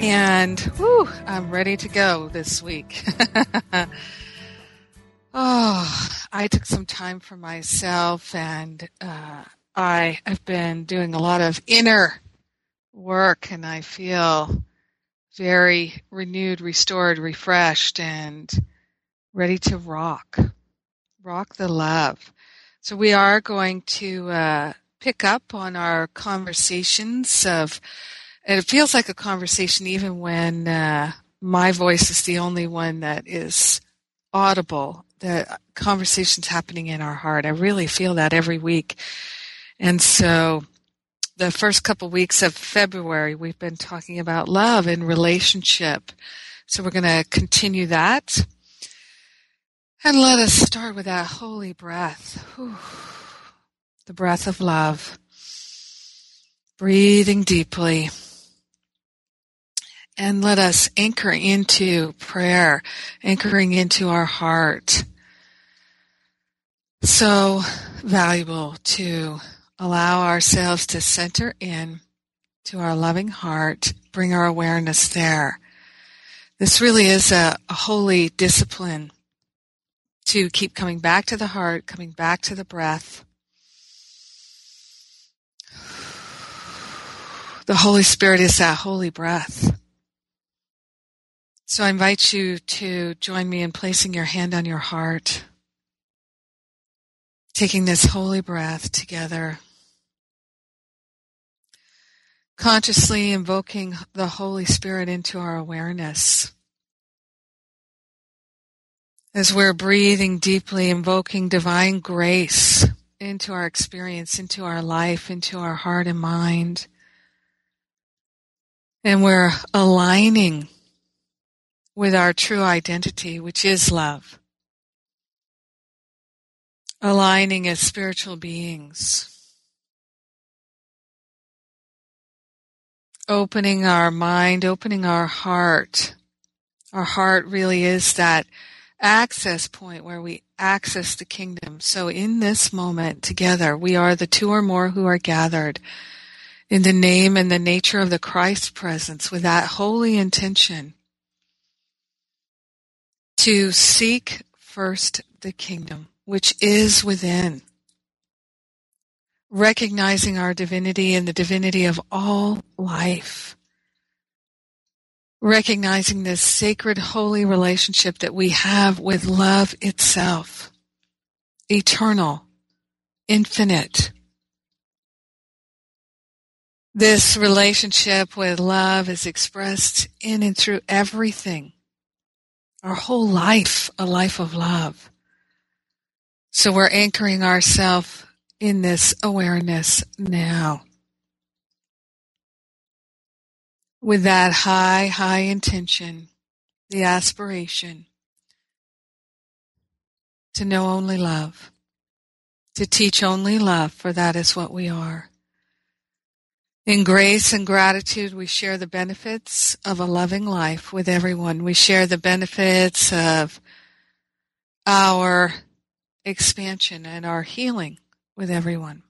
And I'm ready to go this week. I took some time for myself, and I have been doing a lot of inner work, and I feel very renewed, restored, refreshed, and ready to rock the love. So we are going to pick up on our conversations of. And it feels like a conversation even when my voice is the only one that is audible. The conversation's happening in our heart. I really feel that every week. And so the first couple weeks of February, we've been talking about love and relationship. So we're going to continue that. And let us start with that holy breath. Whew. The breath of love. Breathing deeply. And let us anchor into prayer, anchoring into our heart. So valuable to allow ourselves to center in to our loving heart, bring our awareness there. This really is a holy discipline to keep coming back to the heart, coming back to the breath. The Holy Spirit is that holy breath. So I invite you to join me in placing your hand on your heart, taking this holy breath together, consciously invoking the Holy Spirit into our awareness. As we're breathing deeply, invoking divine grace into our experience, into our life, into our heart and mind, and we're aligning with our true identity, which is love. Aligning as spiritual beings. Opening our mind, opening our heart. Our heart really is that access point where we access the kingdom. So in this moment together, we are the two or more who are gathered in the name and the nature of the Christ presence with that holy intention. To seek first the kingdom, which is within. Recognizing our divinity and the divinity of all life. Recognizing this sacred, holy relationship that we have with love itself. Eternal, infinite. This relationship with love is expressed in and through everything. Our whole life, a life of love. So we're anchoring ourselves in this awareness now. With that high intention, the aspiration to know only love, to teach only love, for that is what we are. In grace and gratitude, we share the benefits of a loving life with everyone. We share the benefits of our expansion and our healing with everyone.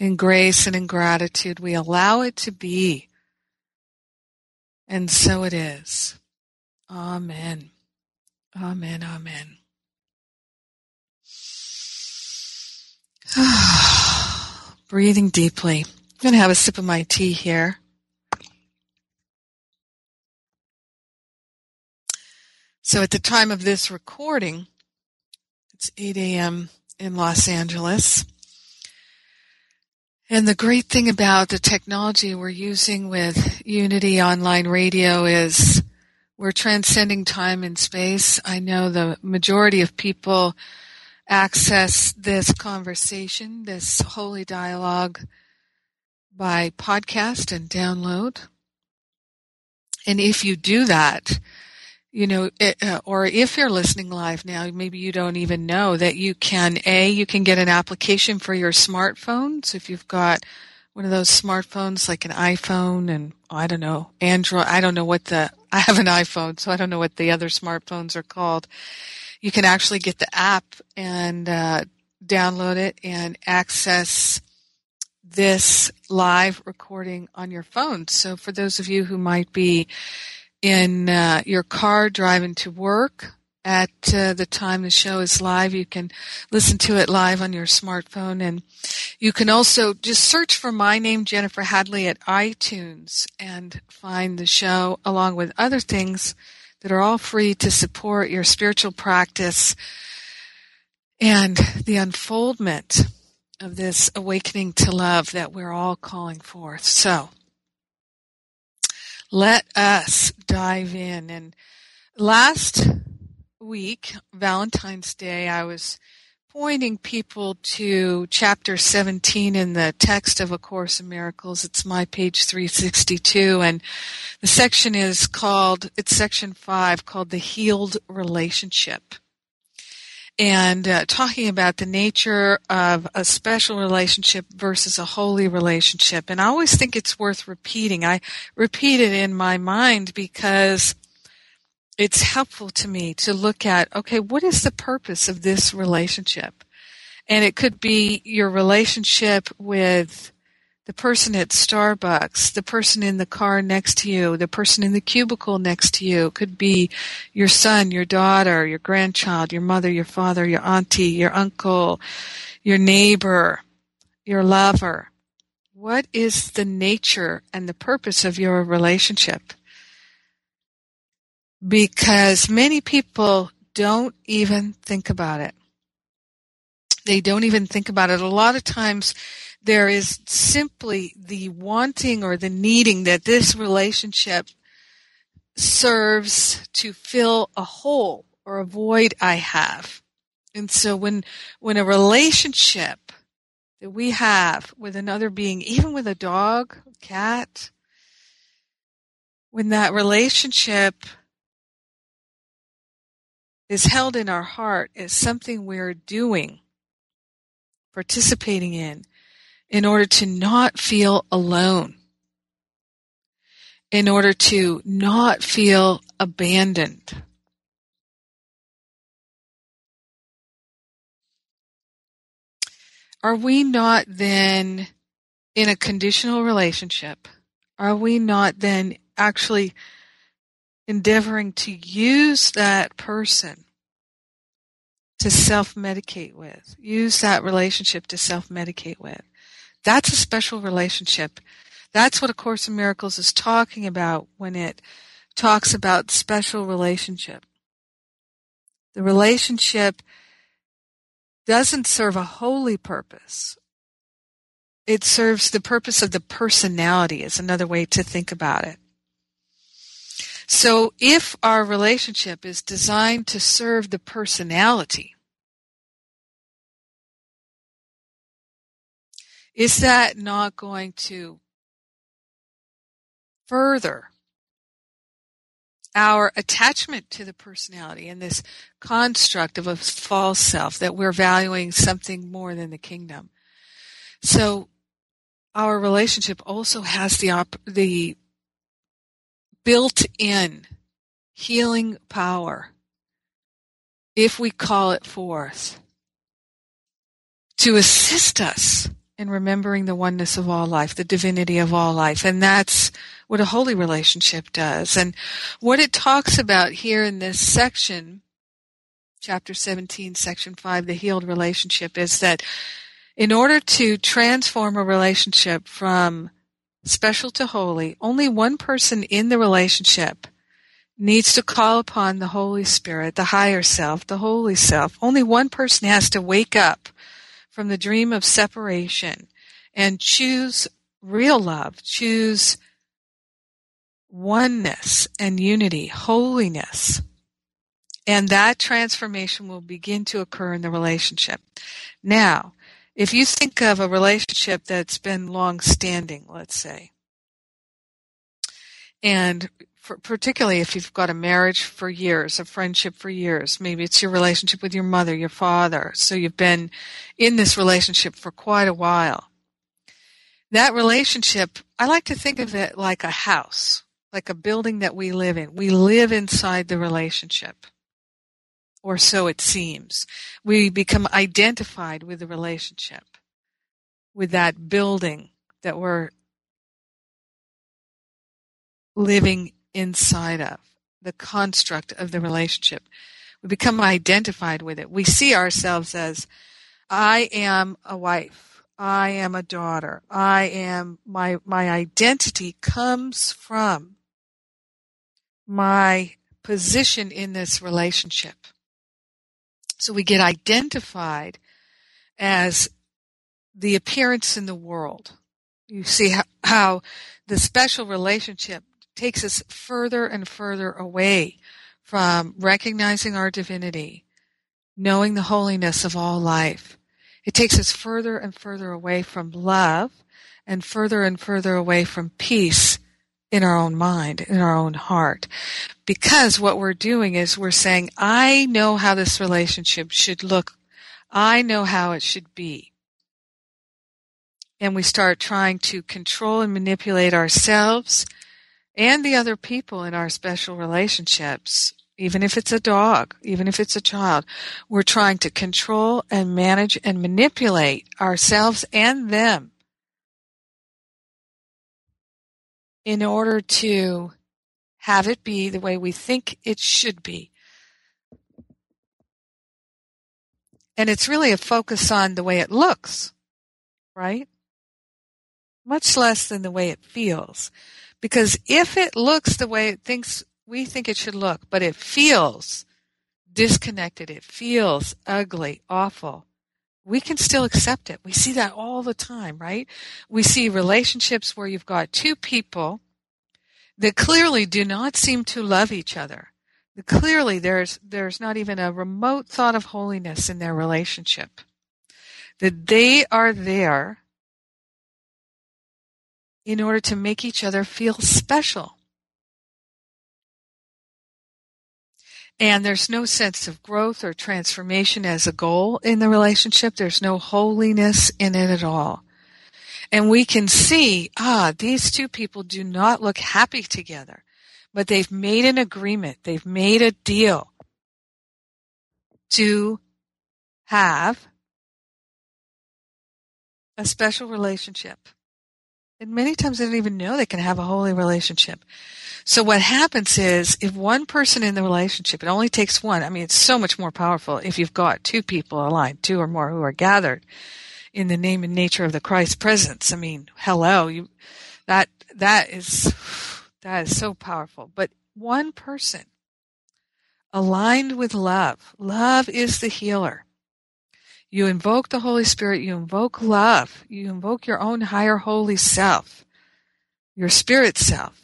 In grace and in gratitude, we allow it to be. And so it is. Amen. Amen. breathing deeply. I'm going to have a sip of my tea here. So at the time of this recording, it's 8 a.m. in Los Angeles. And the great thing about the technology we're using with Unity Online Radio is we're transcending time and space. I know the majority of people access this conversation, this holy dialogue, by podcast and download. And if you do that, you know, or if you're listening live now, maybe you don't even know that you can, you can get an application for your smartphone. So if you've got one of those smartphones like an iPhone and, I don't know, Android, I have an iPhone, so I don't know what the other smartphones are called. You can actually get the app and download it and access this live recording on your phone. So for those of you who might be in your car driving to work at the time the show is live, you can listen to it live on your smartphone. And you can also just search for my name, Jennifer Hadley, at iTunes and find the show along with other things that are all free to support your spiritual practice and the unfoldment of this awakening to love that we're all calling forth. So let us dive in. And last week, Valentine's Day, I was pointing people to chapter 17 in the text of A Course in Miracles. It's my page 362, and the section is called, it's section 5, called The Healed Relationship. And talking about the nature of a special relationship versus a holy relationship. And I always think it's worth repeating. I repeat it in my mind because it's helpful to me to look at, okay, what is the purpose of this relationship? And it could be your relationship with the person at Starbucks, the person in the car next to you, the person in the cubicle next to you. It could be your son, your daughter, your grandchild, your mother, your father, your auntie, your uncle, your neighbor, your lover. What is the nature and the purpose of your relationship? Because many people don't even think about it. They don't even think about it. A lot of times there is simply the wanting or the needing that this relationship serves to fill a hole or a void I have. And so when a relationship that we have with another being, even with a dog, cat, when that relationship is held in our heart as something we're doing, participating in order to not feel alone, in order to not feel abandoned. Are we not then in a conditional relationship? Are we not then actually endeavoring to use that person to self-medicate with, use that relationship to self-medicate with? That's a special relationship. That's what A Course in Miracles is talking about when it talks about special relationship. The relationship doesn't serve a holy purpose. It serves the purpose of the personality, is another way to think about it. So if our relationship is designed to serve the personality, is that not going to further our attachment to the personality and this construct of a false self that we're valuing something more than the kingdom? So our relationship also has the built-in healing power, if we call it forth, to assist us in remembering the oneness of all life, the divinity of all life. And that's what a holy relationship does. And what it talks about here in this section, chapter 17, section 5, the healed relationship, is that In order to transform a relationship from special to holy, only one person in the relationship needs to call upon the Holy Spirit, the higher self, the holy self. Only one person has to wake up from the dream of separation and choose real love, choose oneness and unity, holiness. And that transformation will begin to occur in the relationship. Now, if you think of a relationship that's been long-standing, let's say, and particularly if you've got a marriage for years, a friendship for years, maybe it's your relationship with your mother, your father, so you've been in this relationship for quite a while. That relationship, I like to think of it like a house, like a building that we live in. We live inside the relationship. Or so it seems. We become identified with the relationship, with that building that we're living inside of, the construct of the relationship. We become identified with it. We see ourselves as, I am a wife. I am a daughter. I am, my identity comes from my position in this relationship. So we get identified as the appearance in the world. You see how the special relationship takes us further and further away from recognizing our divinity, knowing the holiness of all life. It takes us further and further away from love and further away from peace in our own mind, in our own heart. Because what we're doing is we're saying, I know how this relationship should look. I know how it should be. And we start trying to control and manipulate ourselves and the other people in our special relationships. Even if it's a dog, even if it's a child, we're trying to control and manage and manipulate ourselves and them in order to have it be the way we think it should be. And it's really a focus on the way it looks, right? Much less than the way it feels. Because if it looks the way it thinks we think it should look, but it feels disconnected, it feels ugly, awful, we can still accept it. We see that all the time, right? We see relationships where you've got two people that clearly do not seem to love each other. Clearly, there's not even a remote thought of holiness in their relationship. That they are there in order to make each other feel special. And there's no sense of growth or transformation as a goal in the relationship. There's no holiness in it at all. And we can see, these two people do not look happy together. But they've made an agreement. They've made a deal to have a special relationship. And many times they don't even know they can have a holy relationship. So what happens is, if one person in the relationship, it only takes one. I mean, it's so much more powerful if you've got two people aligned, two or more who are gathered in the name and nature of the Christ presence. I mean, hello, that is so powerful. But one person aligned with love. Love is the healer. You invoke the Holy Spirit. You invoke love. You invoke your own higher holy self, your spirit self,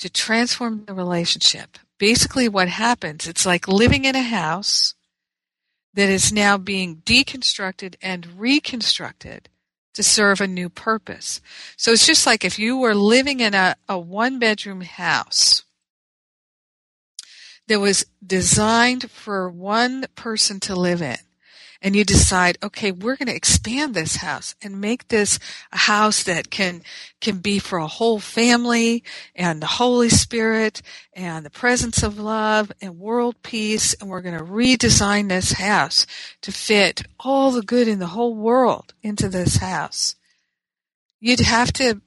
to transform the relationship. Basically what happens, it's like living in a house that is now being deconstructed and reconstructed to serve a new purpose. So it's just like if you were living in a one-bedroom house that was designed for one person to live in, and you decide, okay, we're going to expand this house and make this a house that can be for a whole family and the Holy Spirit and the presence of love and world peace. And we're going to redesign this house to fit all the good in the whole world into this house. You'd have to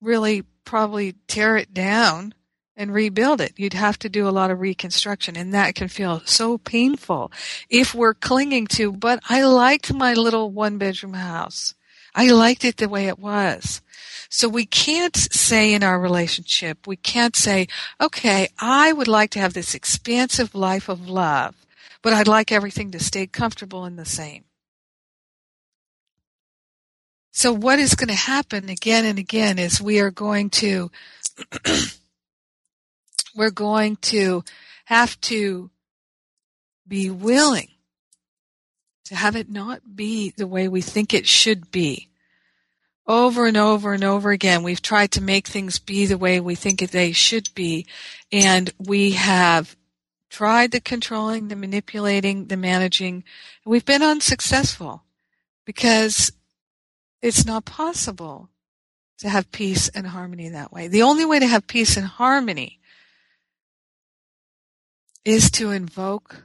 really probably tear it down and rebuild it. You'd have to do a lot of reconstruction, and that can feel so painful if we're clinging to, but I liked my little one-bedroom house. I liked it the way it was. So we can't say in our relationship, we can't say, okay, I would like to have this expansive life of love, but I'd like everything to stay comfortable and the same. So what is going to happen again and again is we are going to we're going to have to be willing to have it not be the way we think it should be. Over and over and over again, we've tried to make things be the way we think they should be, and we have tried the controlling, the manipulating, the managing. We've been unsuccessful because it's not possible to have peace and harmony that way. The only way to have peace and harmony is to invoke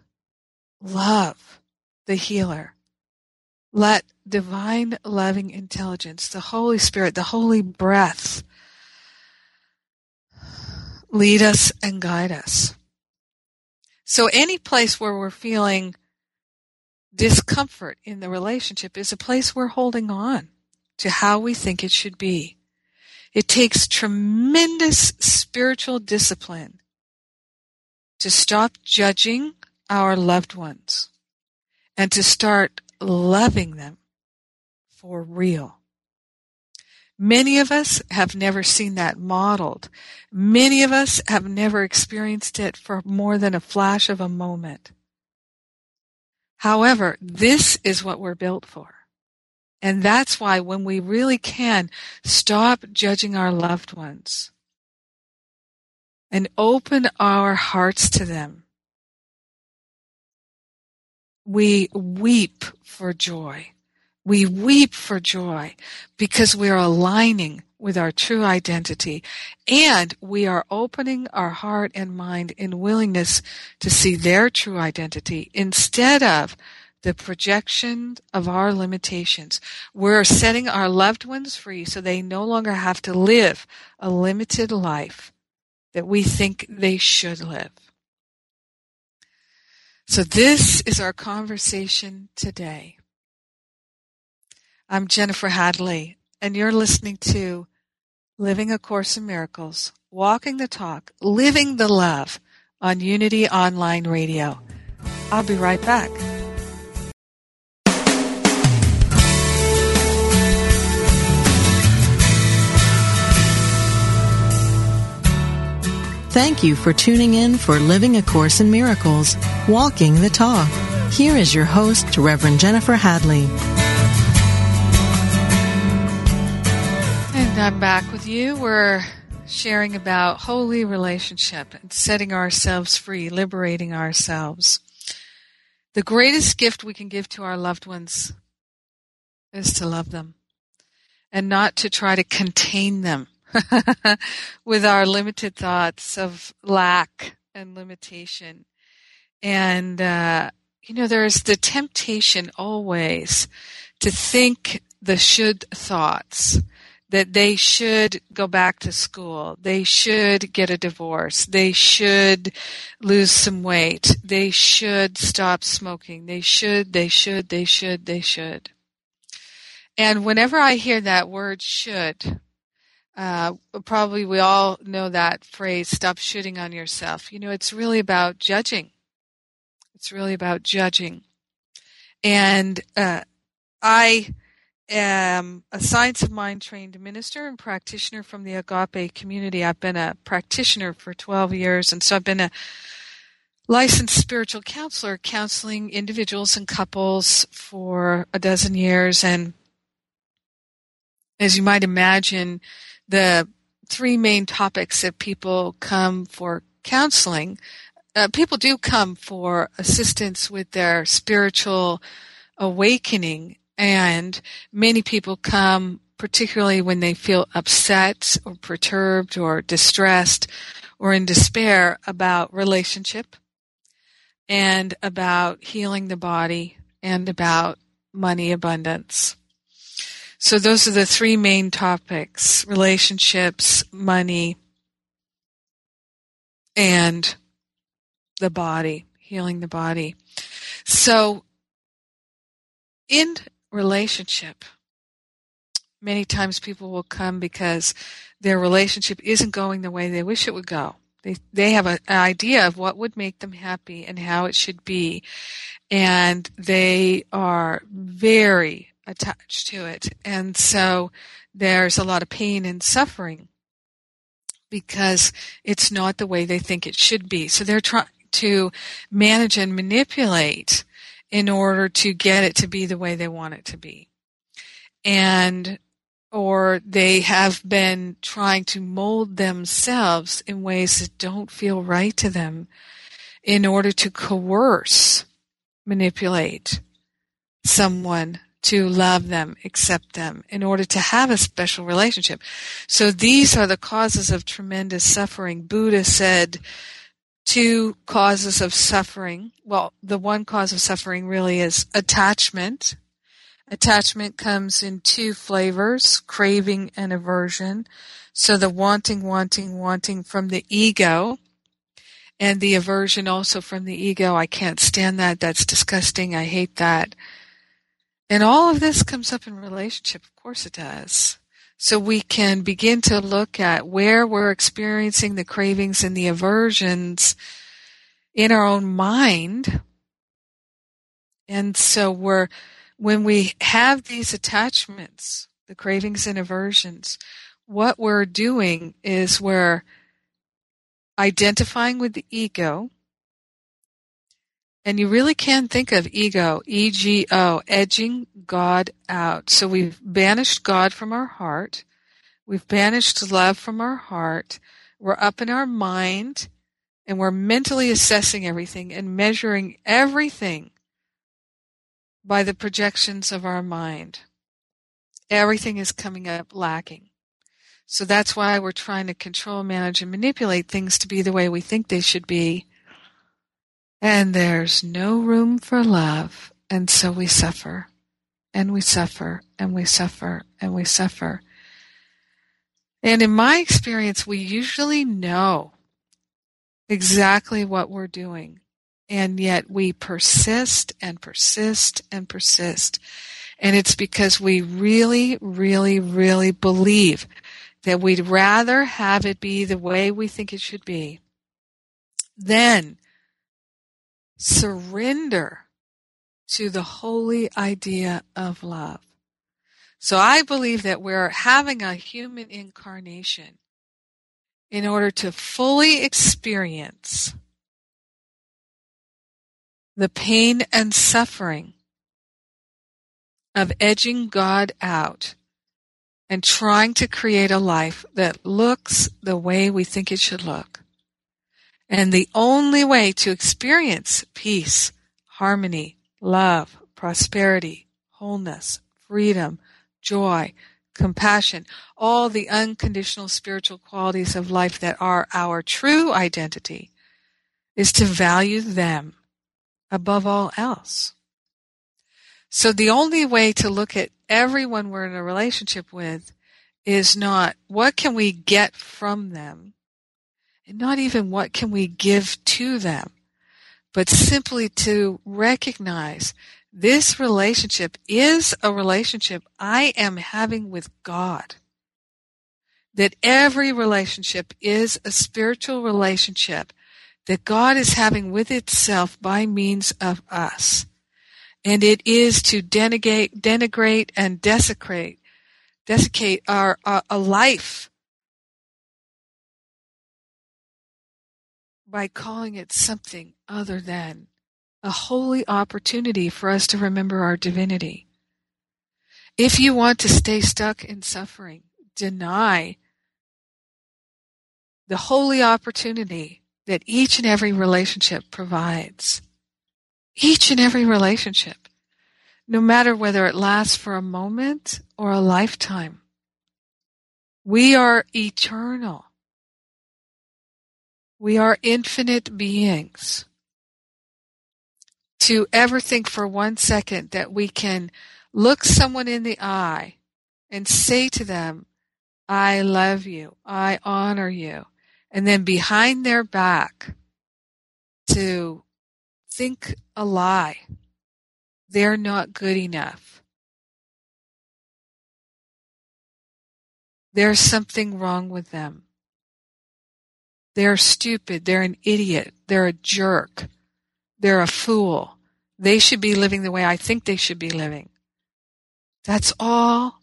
love, the healer. Let divine loving intelligence, the Holy Spirit, the Holy Breath, lead us and guide us. So any place where we're feeling discomfort in the relationship is a place we're holding on to how we think it should be. It takes tremendous spiritual discipline to stop judging our loved ones and to start loving them for real. Many of us have never seen that modeled. Many of us have never experienced it for more than a flash of a moment. However, this is what we're built for. And that's why when we really can, stop judging our loved ones and open our hearts to them, we weep for joy. We weep for joy because we are aligning with our true identity, and we are opening our heart and mind in willingness to see their true identity instead of the projection of our limitations. We're setting our loved ones free so they no longer have to live a limited life that we think they should live. So this is our conversation today. I'm Jennifer Hadley, and you're listening to Living A Course in Miracles, Walking the Talk, Living the Love on Unity Online Radio. I'll be right back. Thank you for tuning in for Living A Course in Miracles, Walking the Talk. Here is your host, Reverend Jennifer Hadley. And I'm back with you. We're sharing about holy relationship and setting ourselves free, liberating ourselves. The greatest gift we can give to our loved ones is to love them and not to try to contain them with our limited thoughts of lack and limitation. And, there's the temptation always to think the should thoughts, that they should go back to school, they should get a divorce, they should lose some weight, they should stop smoking, they should. And whenever I hear that word should, probably we all know that phrase, stop shooting on yourself. It's really about judging. And I am a Science of Mind trained minister and practitioner from the Agape community. I've been a practitioner for 12 years, and so I've been a licensed spiritual counselor counseling individuals and couples for a dozen years. And as you might imagine, the three main topics that people come for counseling, people do come for assistance with their spiritual awakening, and many people come particularly when they feel upset or perturbed or distressed or in despair about relationship and about healing the body and about money abundance. So those are the three main topics: relationships, money, and the body, healing the body. So in relationship, many times people will come because their relationship isn't going the way they wish it would go. They have an idea of what would make them happy and how it should be, and they are very attached to it. And so there's a lot of pain and suffering because it's not the way they think it should be. So they're trying to manage and manipulate in order to get it to be the way they want it to be. And or they have been trying to mold themselves in ways that don't feel right to them in order to coerce, manipulate someone to love them, accept them, in order to have a special relationship. So these are the causes of tremendous suffering. Buddha said 2 causes of suffering. Well, the one cause of suffering really is attachment. Attachment comes in 2 flavors, craving and aversion. So the wanting from the ego, and the aversion also from the ego. I can't stand that. That's disgusting. I hate that. And all of this comes up in relationship. Of course it does. So we can begin to look at where we're experiencing the cravings and the aversions in our own mind. And so when we have these attachments, the cravings and aversions, what we're doing is we're identifying with the ego. And you really can think of ego, E-G-O, edging God out. So we've banished God from our heart. We've banished love from our heart. We're up in our mind, and we're mentally assessing everything and measuring everything by the projections of our mind. Everything is coming up lacking. So that's why we're trying to control, manage, and manipulate things to be the way we think they should be. And there's no room for love. And so we suffer, and we suffer, and we suffer, and we suffer. And in my experience, we usually know exactly what we're doing. And yet we persist and persist and persist. And it's because we really, really, really believe that we'd rather have it be the way we think it should be than surrender to the holy idea of love. So I believe that we're having a human incarnation in order to fully experience the pain and suffering of edging God out and trying to create a life that looks the way we think it should look. And the only way to experience peace, harmony, love, prosperity, wholeness, freedom, joy, compassion, all the unconditional spiritual qualities of life that are our true identity, is to value them above all else. So the only way to look at everyone we're in a relationship with is not what can we get from them, and not even what can we give to them, but simply to recognize this relationship is a relationship I am having with God. That every relationship is a spiritual relationship that God is having with itself by means of us. And it is to denigrate and desiccate our a life by calling it something other than a holy opportunity for us to remember our divinity. If you want to stay stuck in suffering, deny the holy opportunity that each and every relationship provides. Each and every relationship, no matter whether it lasts for a moment or a lifetime. We are eternal. We are infinite beings. To ever think for one second that we can look someone in the eye and say to them, I love you, I honor you, and then behind their back to think a lie. They're not good enough. There's something wrong with them. They're stupid. They're an idiot. They're a jerk. They're a fool. They should be living the way I think they should be living. That's all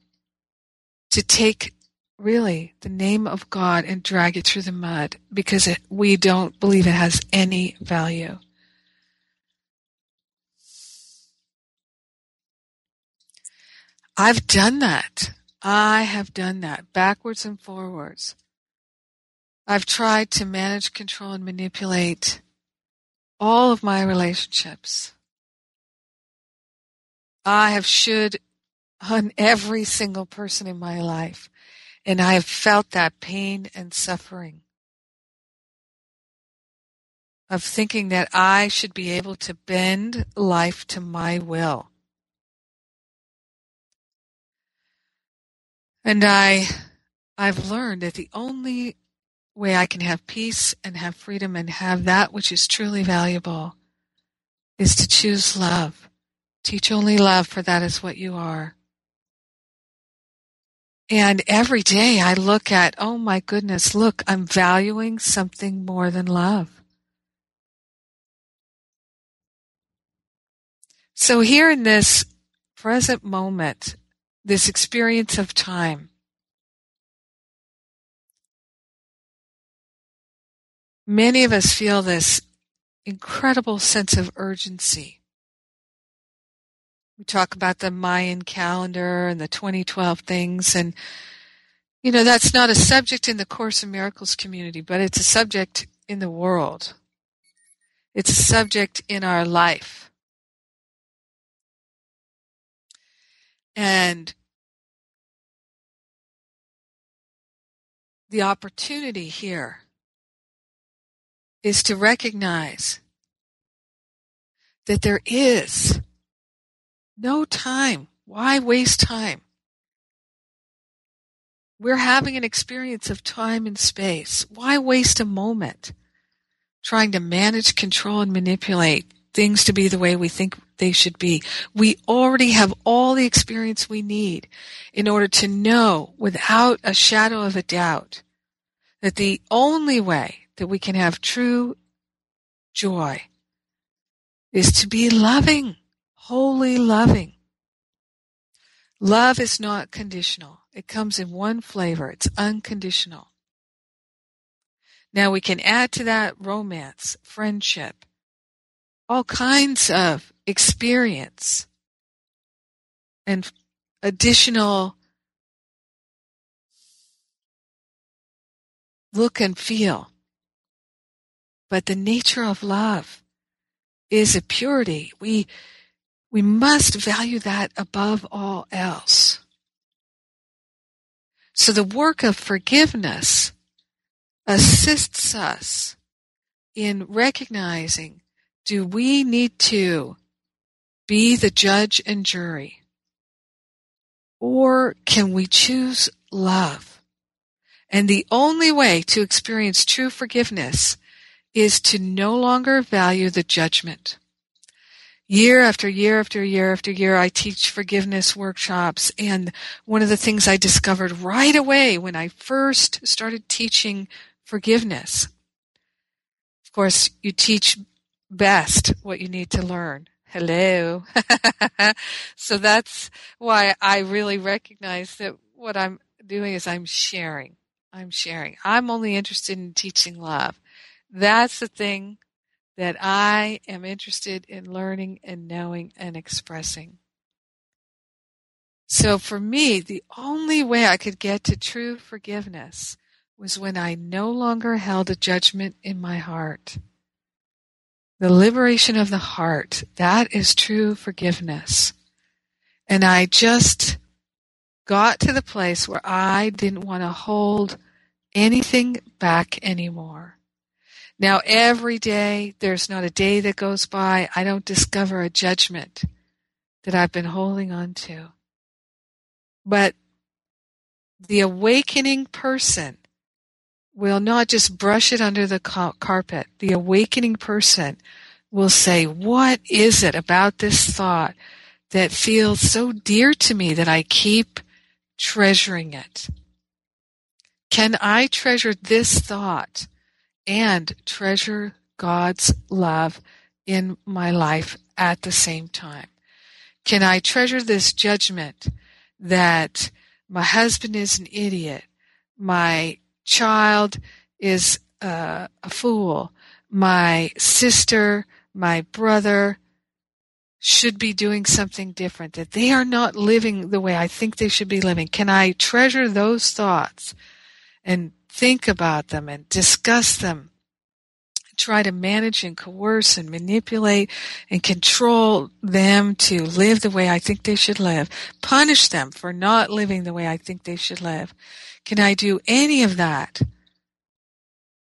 to take, really, the name of God and drag it through the mud because we don't believe it has any value. I've done that. I have done that, backwards and forwards. I've tried to manage, control, and manipulate all of my relationships. I have should on every single person in my life, and I have felt that pain and suffering of thinking that I should be able to bend life to my will. And I've learned that the only way I can have peace and have freedom and have that which is truly valuable is to choose love. Teach only love, for that is what you are. And every day I look at, oh my goodness, look, I'm valuing something more than love. So here in this present moment, this experience of time, many of us feel this incredible sense of urgency. We talk about the Mayan calendar and the 2012 things, and you know that's not a subject in the Course in Miracles community, but it's a subject in the world. It's a subject in our life. And the opportunity here is to recognize that there is no time. Why waste time? We're having an experience of time and space. Why waste a moment trying to manage, control, and manipulate things to be the way we think they should be? We already have all the experience we need in order to know without a shadow of a doubt that the only way that we can have true joy is to be loving. Holy loving. Love is not conditional. It comes in one flavor. It's unconditional. Now we can add to that romance, friendship, all kinds of experience and additional look and feel. But the nature of love is a purity. We must value that above all else. So the work of forgiveness assists us in recognizing, do we need to be the judge and jury? Or can we choose love? And the only way to experience true forgiveness is to no longer value the judgment. Year after year after year after year, I teach forgiveness workshops, and one of the things I discovered right away when I first started teaching forgiveness, of course, you teach best what you need to learn. Hello. So that's why I really recognize that what I'm doing is I'm sharing. I'm only interested in teaching love. That's the thing that I am interested in learning and knowing and expressing. So for me, the only way I could get to true forgiveness was when I no longer held a judgment in my heart. The liberation of the heart, that is true forgiveness. And I just got to the place where I didn't want to hold anything back anymore. Now, every day, there's not a day that goes by, I don't discover a judgment that I've been holding on to. But the awakening person will not just brush it under the carpet. The awakening person will say, what is it about this thought that feels so dear to me that I keep treasuring it? Can I treasure this thought and treasure God's love in my life at the same time? Can I treasure this judgment that my husband is an idiot, my child is a fool, my sister, my brother should be doing something different, that they are not living the way I think they should be living? Can I treasure those thoughts and think about them and discuss them, try to manage and coerce and manipulate and control them to live the way I think they should live, punish them for not living the way I think they should live? Can I do any of that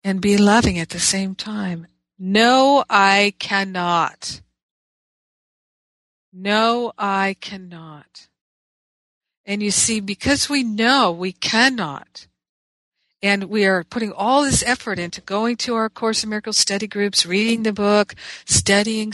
and be loving at the same time? No, I cannot. No, I cannot. And you see, because we know we cannot, and we are putting all this effort into going to our Course in Miracles study groups, reading the book, studying,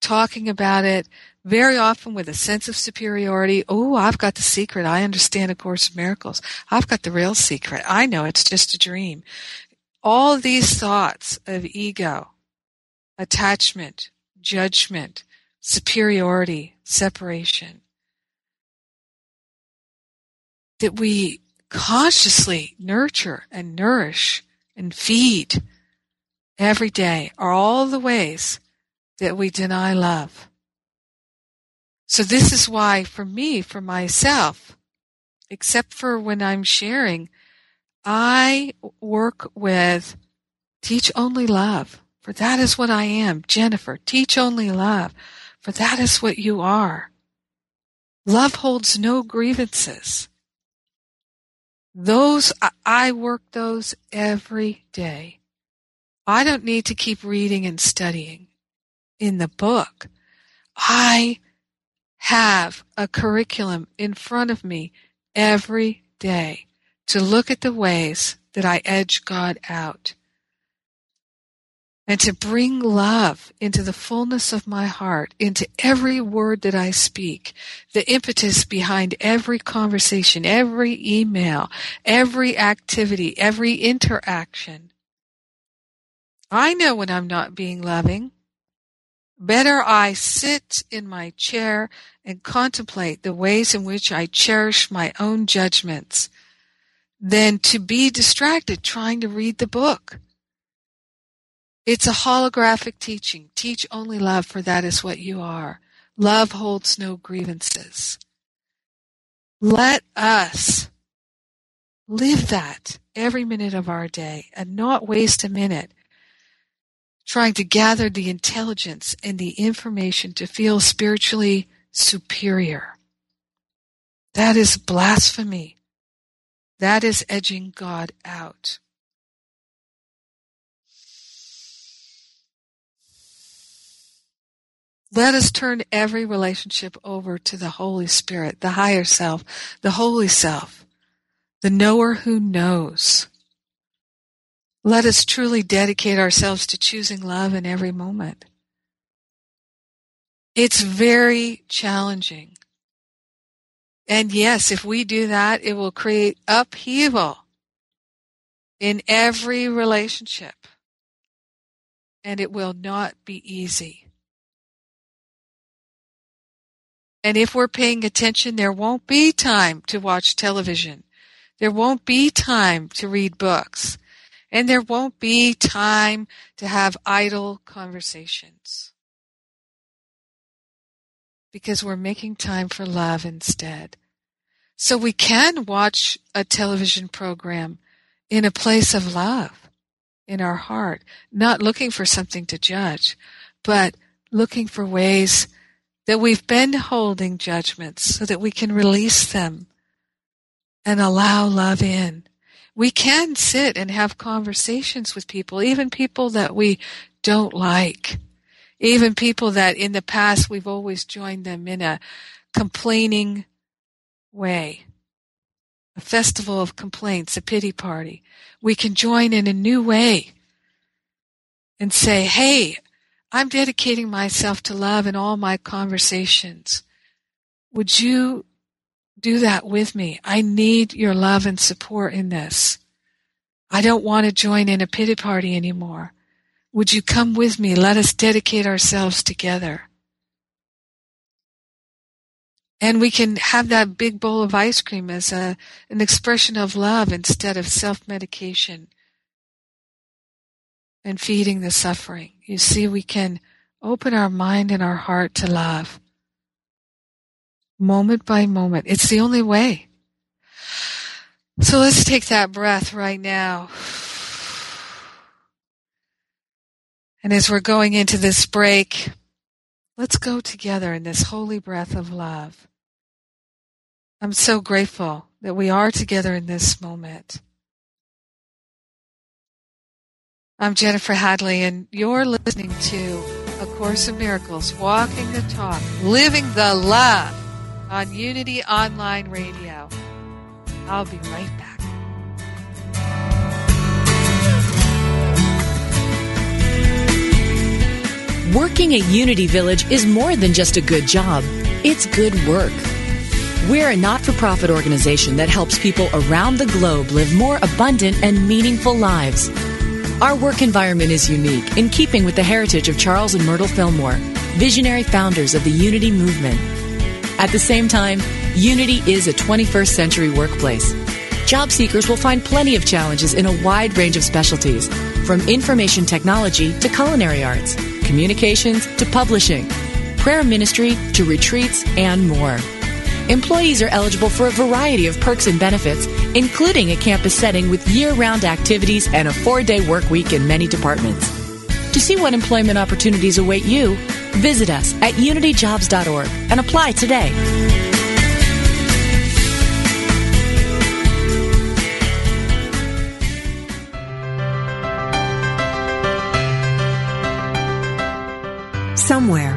talking about it, very often with a sense of superiority. Oh, I've got the secret. I understand A Course in Miracles. I've got the real secret. I know it's just a dream. All these thoughts of ego, attachment, judgment, superiority, separation, that we consciously nurture and nourish and feed every day are all the ways that we deny love. So this is why, for me, for myself, except for when I'm sharing, I work with teach only love. For that is what I am, Jennifer. Teach only love, for that is what you are. Love holds no grievances. Those, I work those every day. I don't need to keep reading and studying in the book. I have a curriculum in front of me every day to look at the ways that I edge God out, and to bring love into the fullness of my heart, into every word that I speak, the impetus behind every conversation, every email, every activity, every interaction. I know when I'm not being loving. Better I sit in my chair and contemplate the ways in which I cherish my own judgments than to be distracted trying to read the book. It's a holographic teaching. Teach only love, for that is what you are. Love holds no grievances. Let us live that every minute of our day and not waste a minute trying to gather the intelligence and the information to feel spiritually superior. That is blasphemy. That is edging God out. Let us turn every relationship over to the Holy Spirit, the higher self, the holy self, the knower who knows. Let us truly dedicate ourselves to choosing love in every moment. It's very challenging. And yes, if we do that, it will create upheaval in every relationship. And it will not be easy. And if we're paying attention, there won't be time to watch television. There won't be time to read books. And there won't be time to have idle conversations. Because we're making time for love instead. So we can watch a television program in a place of love, in our heart, not looking for something to judge, but looking for ways that we've been holding judgments so that we can release them and allow love in. We can sit and have conversations with people, even people that we don't like, even people that in the past we've always joined them in a complaining way, a festival of complaints, a pity party. We can join in a new way and say, hey, I'm dedicating myself to love in all my conversations. Would you do that with me? I need your love and support in this. I don't want to join in a pity party anymore. Would you come with me? Let us dedicate ourselves together. And we can have that big bowl of ice cream as an expression of love instead of self-medication and feeding the suffering. You see, we can open our mind and our heart to love moment by moment. It's the only way. So let's take that breath right now. And as we're going into this break, let's go together in this holy breath of love. I'm so grateful that we are together in this moment. I'm Jennifer Hadley, and you're listening to A Course in Miracles, Walking the Talk, Living the Love on Unity Online Radio. I'll be right back. Working at Unity Village is more than just a good job. It's good work. We're a not-for-profit organization that helps people around the globe live more abundant and meaningful lives. Our work environment is unique in keeping with the heritage of Charles and Myrtle Fillmore, visionary founders of the Unity Movement. At the same time, Unity is a 21st century workplace. Job seekers will find plenty of challenges in a wide range of specialties, from information technology to culinary arts, communications to publishing, prayer ministry to retreats, and more. Employees are eligible for a variety of perks and benefits, including a campus setting with year-round activities and a 4-day work week in many departments. To see what employment opportunities await you, visit us at unityjobs.org and apply today. Somewhere,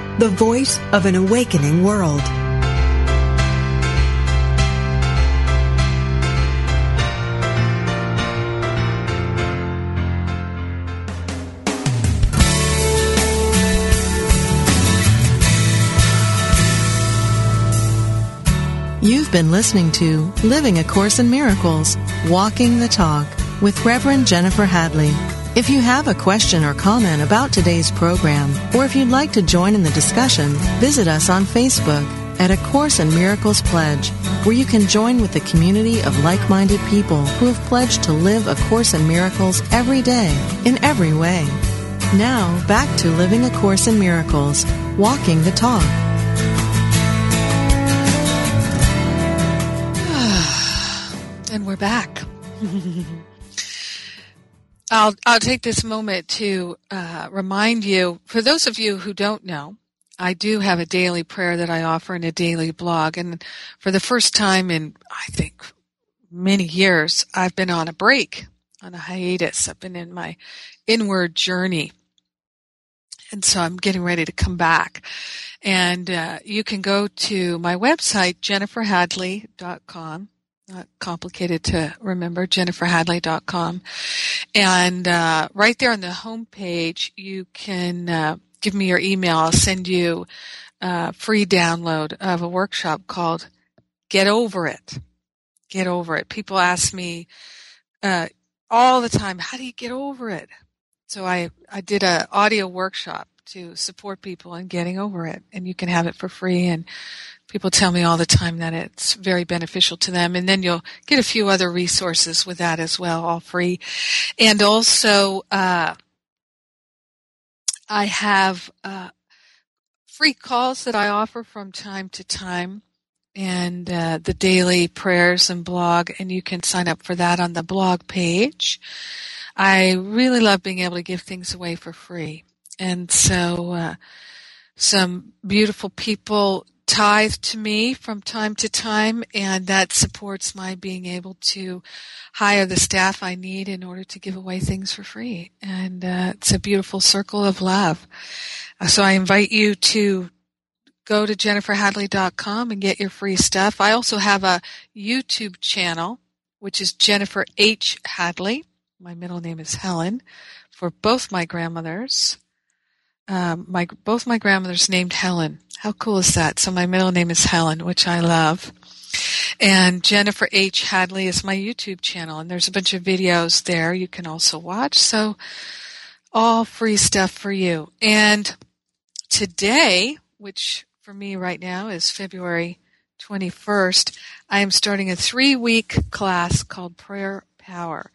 the voice of an awakening world. You've been listening to Living a Course in Miracles, Walking the Talk with Reverend Jennifer Hadley. If you have a question or comment about today's program, or if you'd like to join in the discussion, visit us on Facebook at A Course in Miracles Pledge, where you can join with the community of like-minded people who have pledged to live A Course in Miracles every day, in every way. Now, back to Living A Course in Miracles, Walking the Talk. And we're back. I'll take this moment to remind you, for those of you who don't know, I do have a daily prayer that I offer in a daily blog. And for the first time in, I think, many years, I've been on a break, on a hiatus. I've been in my inward journey. And so I'm getting ready to come back. And you can go to my website, JenniferHadley.com. Not complicated to remember, JenniferHadley.com. And right there on the home page, you can give me your email. I'll send you a free download of a workshop called Get Over It. get over it. People ask me all the time, how do you get over it? So I did an audio workshop to support people in getting over it, and you can have it for free. And people tell me all the time that it's very beneficial to them. And then you'll get a few other resources with that as well, all free. And also I have free calls that I offer from time to time, and the daily prayers and blog, and you can sign up for that on the blog page. I really love being able to give things away for free. And so some beautiful people tithe to me from time to time, and that supports my being able to hire the staff I need in order to give away things for free. And it's a beautiful circle of love. So I invite you to go to JenniferHadley.com and get your free stuff. I also have a YouTube channel, which is Jennifer H. Hadley. My middle name is Helen, for both my grandmothers. Both my grandmothers named Helen. How cool is that? So my middle name is Helen, which I love. And Jennifer H. Hadley is my YouTube channel, and there's a bunch of videos there you can also watch. So all free stuff for you. And today, which for me right now is February 21st, I am starting a 3-week class called Prayer Power.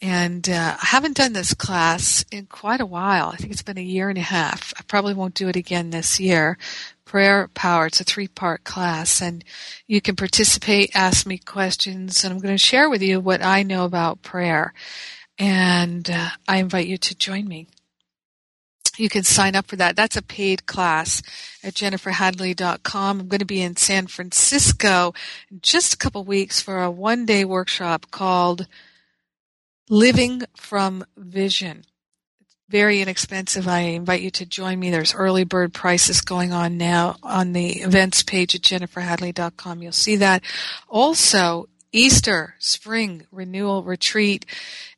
And I haven't done this class in quite a while. I think it's been a year and a half. I probably won't do it again this year. Prayer Power, it's a 3-part class. And you can participate, ask me questions, and I'm going to share with you what I know about prayer. And I invite you to join me. You can sign up for that. That's a paid class at JenniferHadley.com. I'm going to be in San Francisco in just a couple weeks for a 1-day workshop called Living from Vision. It's very inexpensive. I invite you to join me. There's early bird prices going on now on the events page at JenniferHadley.com. You'll see that. Also, Easter Spring Renewal Retreat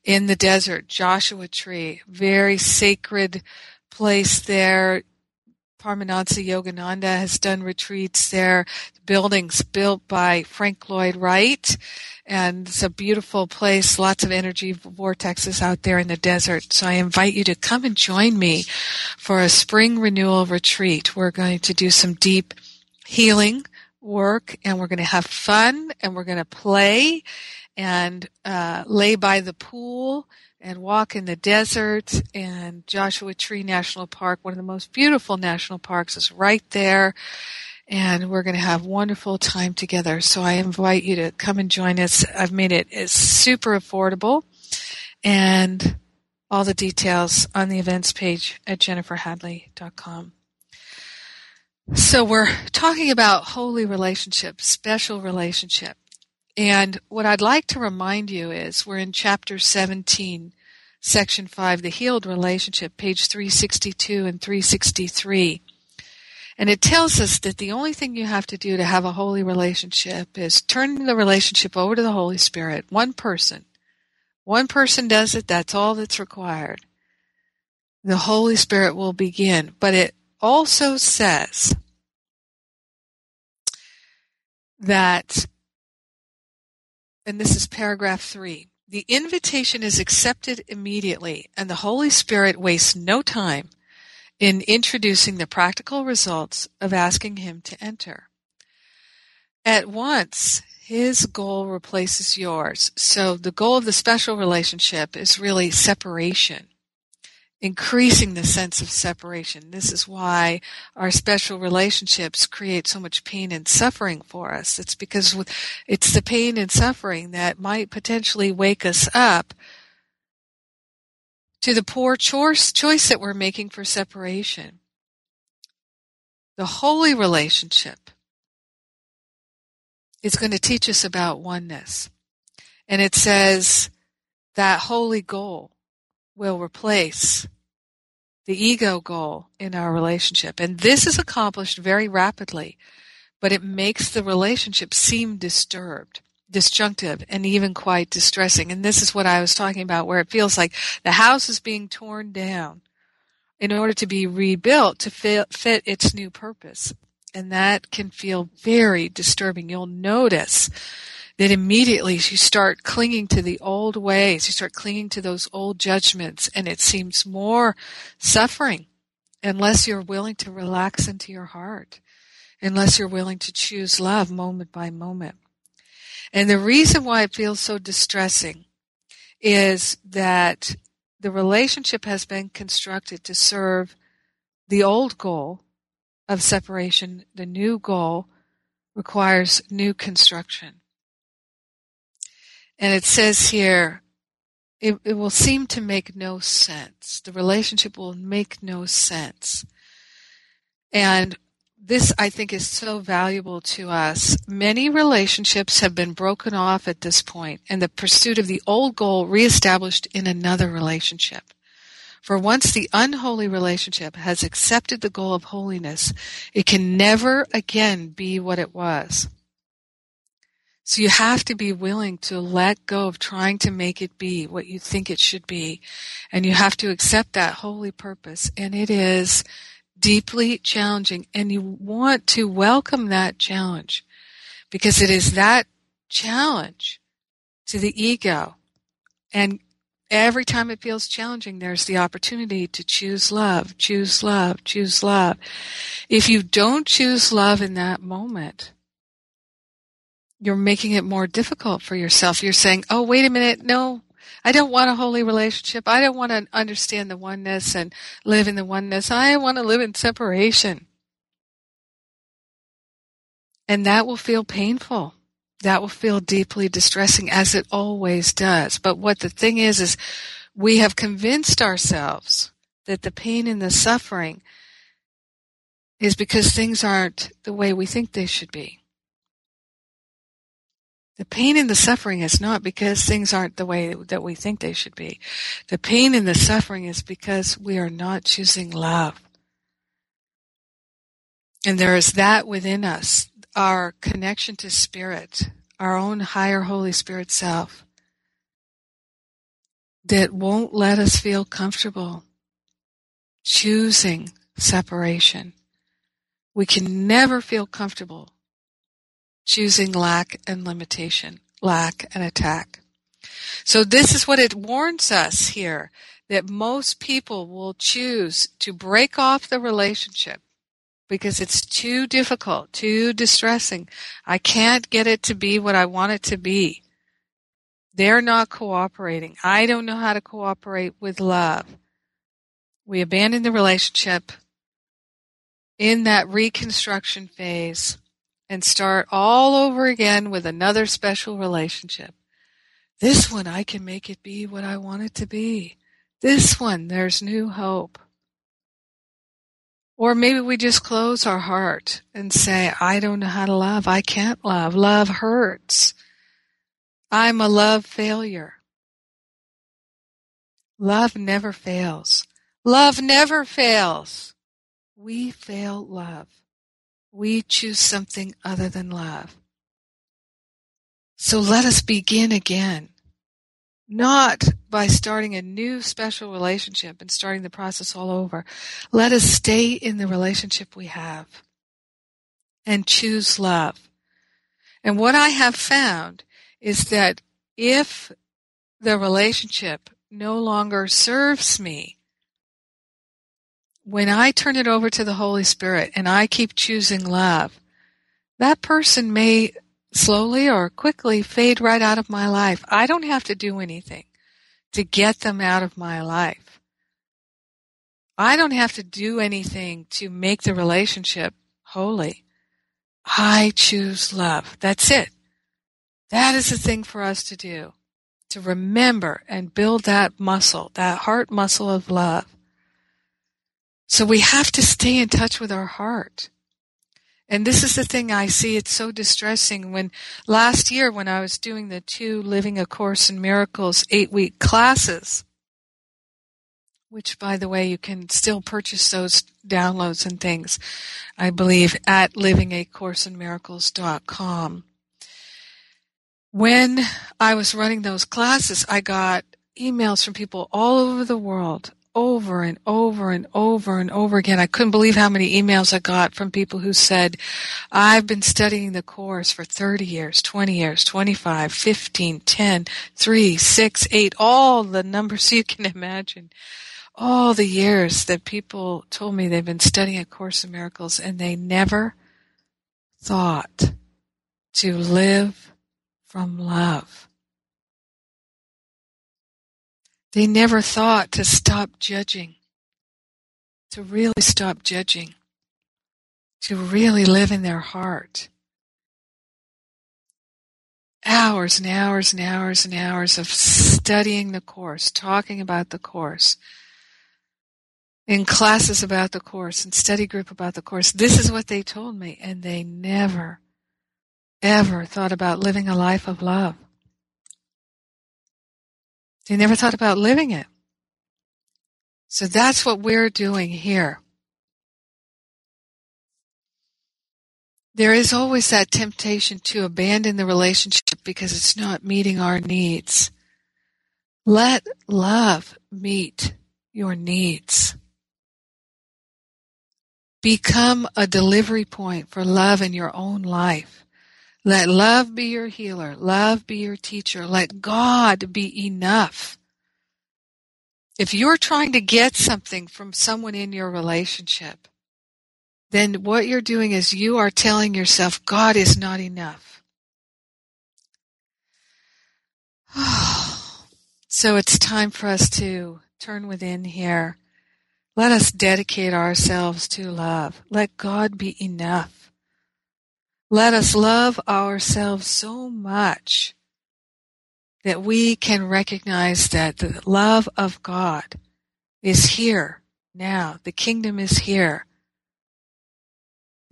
in the desert, Joshua Tree, very sacred place there. Paramahansa Yogananda has done retreats there. The building's built by Frank Lloyd Wright, and it's a beautiful place, lots of energy vortexes out there in the desert. So I invite you to come and join me for a spring renewal retreat. We're going to do some deep healing work, and we're going to have fun, and we're going to play and lay by the pool and walk in the desert. And Joshua Tree National Park, one of the most beautiful national parks, is right there. And we're going to have wonderful time together. So I invite you to come and join us. I've made it's super affordable. And all the details on the events page at JenniferHadley.com. So we're talking about holy relationship, special relationship. And what I'd like to remind you is we're in Chapter 17, Section 5, The Healed Relationship, page 362 and 363. And it tells us that the only thing you have to do to have a holy relationship is turn the relationship over to the Holy Spirit, one person. One person does it. That's all that's required. The Holy Spirit will begin. But it also says that, and this is paragraph 3, the invitation is accepted immediately, and the Holy Spirit wastes no time in introducing the practical results of asking him to enter. At once, his goal replaces yours. So the goal of the special relationship is really separation, increasing the sense of separation. This is why our special relationships create so much pain and suffering for us. It's because it's the pain and suffering that might potentially wake us up to the poor choice that we're making for separation. The holy relationship is going to teach us about oneness. And it says that holy goal will replace the ego goal in our relationship. And this is accomplished very rapidly, but it makes the relationship seem disturbed, disjunctive, and even quite distressing. And this is what I was talking about, where it feels like the house is being torn down in order to be rebuilt to fit its new purpose. And that can feel very disturbing. You'll notice that immediately you start clinging to the old ways, you start clinging to those old judgments, and it seems more suffering unless you're willing to relax into your heart, unless you're willing to choose love moment by moment. And the reason why it feels so distressing is that the relationship has been constructed to serve the old goal of separation. The new goal requires new construction. And it says here, it will seem to make no sense. The relationship will make no sense. And this, I think, is so valuable to us. Many relationships have been broken off at this point, and the pursuit of the old goal reestablished in another relationship. For once the unholy relationship has accepted the goal of holiness, it can never again be what it was. So you have to be willing to let go of trying to make it be what you think it should be, and you have to accept that holy purpose, and it is deeply challenging, and you want to welcome that challenge, because it is that challenge to the ego. And every time it feels challenging, there's the opportunity to choose love, choose love, choose love. If you don't choose love in that moment, you're making it more difficult for yourself. You're saying, oh, wait a minute, no, I don't want a holy relationship. I don't want to understand the oneness and live in the oneness. I want to live in separation. And that will feel painful. That will feel deeply distressing, as it always does. But what the thing is we have convinced ourselves that the pain and the suffering is because things aren't the way we think they should be. The pain and the suffering is not because things aren't the way that we think they should be. The pain and the suffering is because we are not choosing love. And there is that within us, our connection to spirit, our own higher Holy Spirit self, that won't let us feel comfortable choosing separation. We can never feel comfortable choosing lack and limitation, lack and attack. So this is what it warns us here, that most people will choose to break off the relationship because it's too difficult, too distressing. I can't get it to be what I want it to be. They're not cooperating. I don't know how to cooperate with love. We abandon the relationship in that reconstruction phase and start all over again with another special relationship. This one, I can make it be what I want it to be. This one, there's new hope. Or maybe we just close our heart and say, I don't know how to love. I can't love. Love hurts. I'm a love failure. Love never fails. Love never fails. We fail love. We choose something other than love. So let us begin again, not by starting a new special relationship and starting the process all over. Let us stay in the relationship we have and choose love. And what I have found is that if the relationship no longer serves me, when I turn it over to the Holy Spirit and I keep choosing love, that person may slowly or quickly fade right out of my life. I don't have to do anything to get them out of my life. I don't have to do anything to make the relationship holy. I choose love. That's it. That is the thing for us to do, to remember and build that muscle, that heart muscle of love. So we have to stay in touch with our heart. And this is the thing I see. It's so distressing. When last year, when I was doing the 2 Living A Course in Miracles 8-week classes, which, by the way, you can still purchase those downloads and things, I believe, at livingacourseInmiracles.com. When I was running those classes, I got emails from people all over the world over and over and over and over again. I couldn't believe how many emails I got from people who said, I've been studying the Course for 30 years, 20 years, 25, 15, 10, 3, 6, 8, all the numbers you can imagine. All the years that people told me they've been studying A Course in Miracles, and they never thought to live from love. They never thought to stop judging, to really stop judging, to really live in their heart. Hours and hours and hours and hours of studying the Course, talking about the Course, in classes about the Course, in study group about the Course. This is what they told me, and they never, ever thought about living a life of love. They never thought about living it. So that's what we're doing here. There is always that temptation to abandon the relationship because it's not meeting our needs. Let love meet your needs. Become a delivery point for love in your own life. Let love be your healer. Love be your teacher. Let God be enough. If you're trying to get something from someone in your relationship, then what you're doing is you are telling yourself, God is not enough. So it's time for us to turn within here. Let us dedicate ourselves to love. Let God be enough. Let us love ourselves so much that we can recognize that the love of God is here now. The kingdom is here.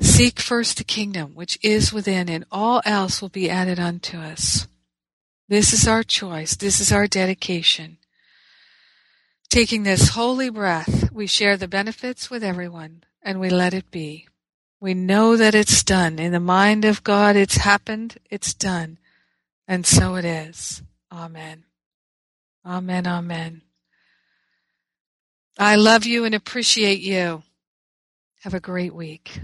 Seek first the kingdom which is within, and all else will be added unto us. This is our choice. This is our dedication. Taking this holy breath, we share the benefits with everyone, and we let it be. We know that it's done. In the mind of God, it's happened, it's done, and so it is. Amen. Amen, amen. I love you and appreciate you. Have a great week.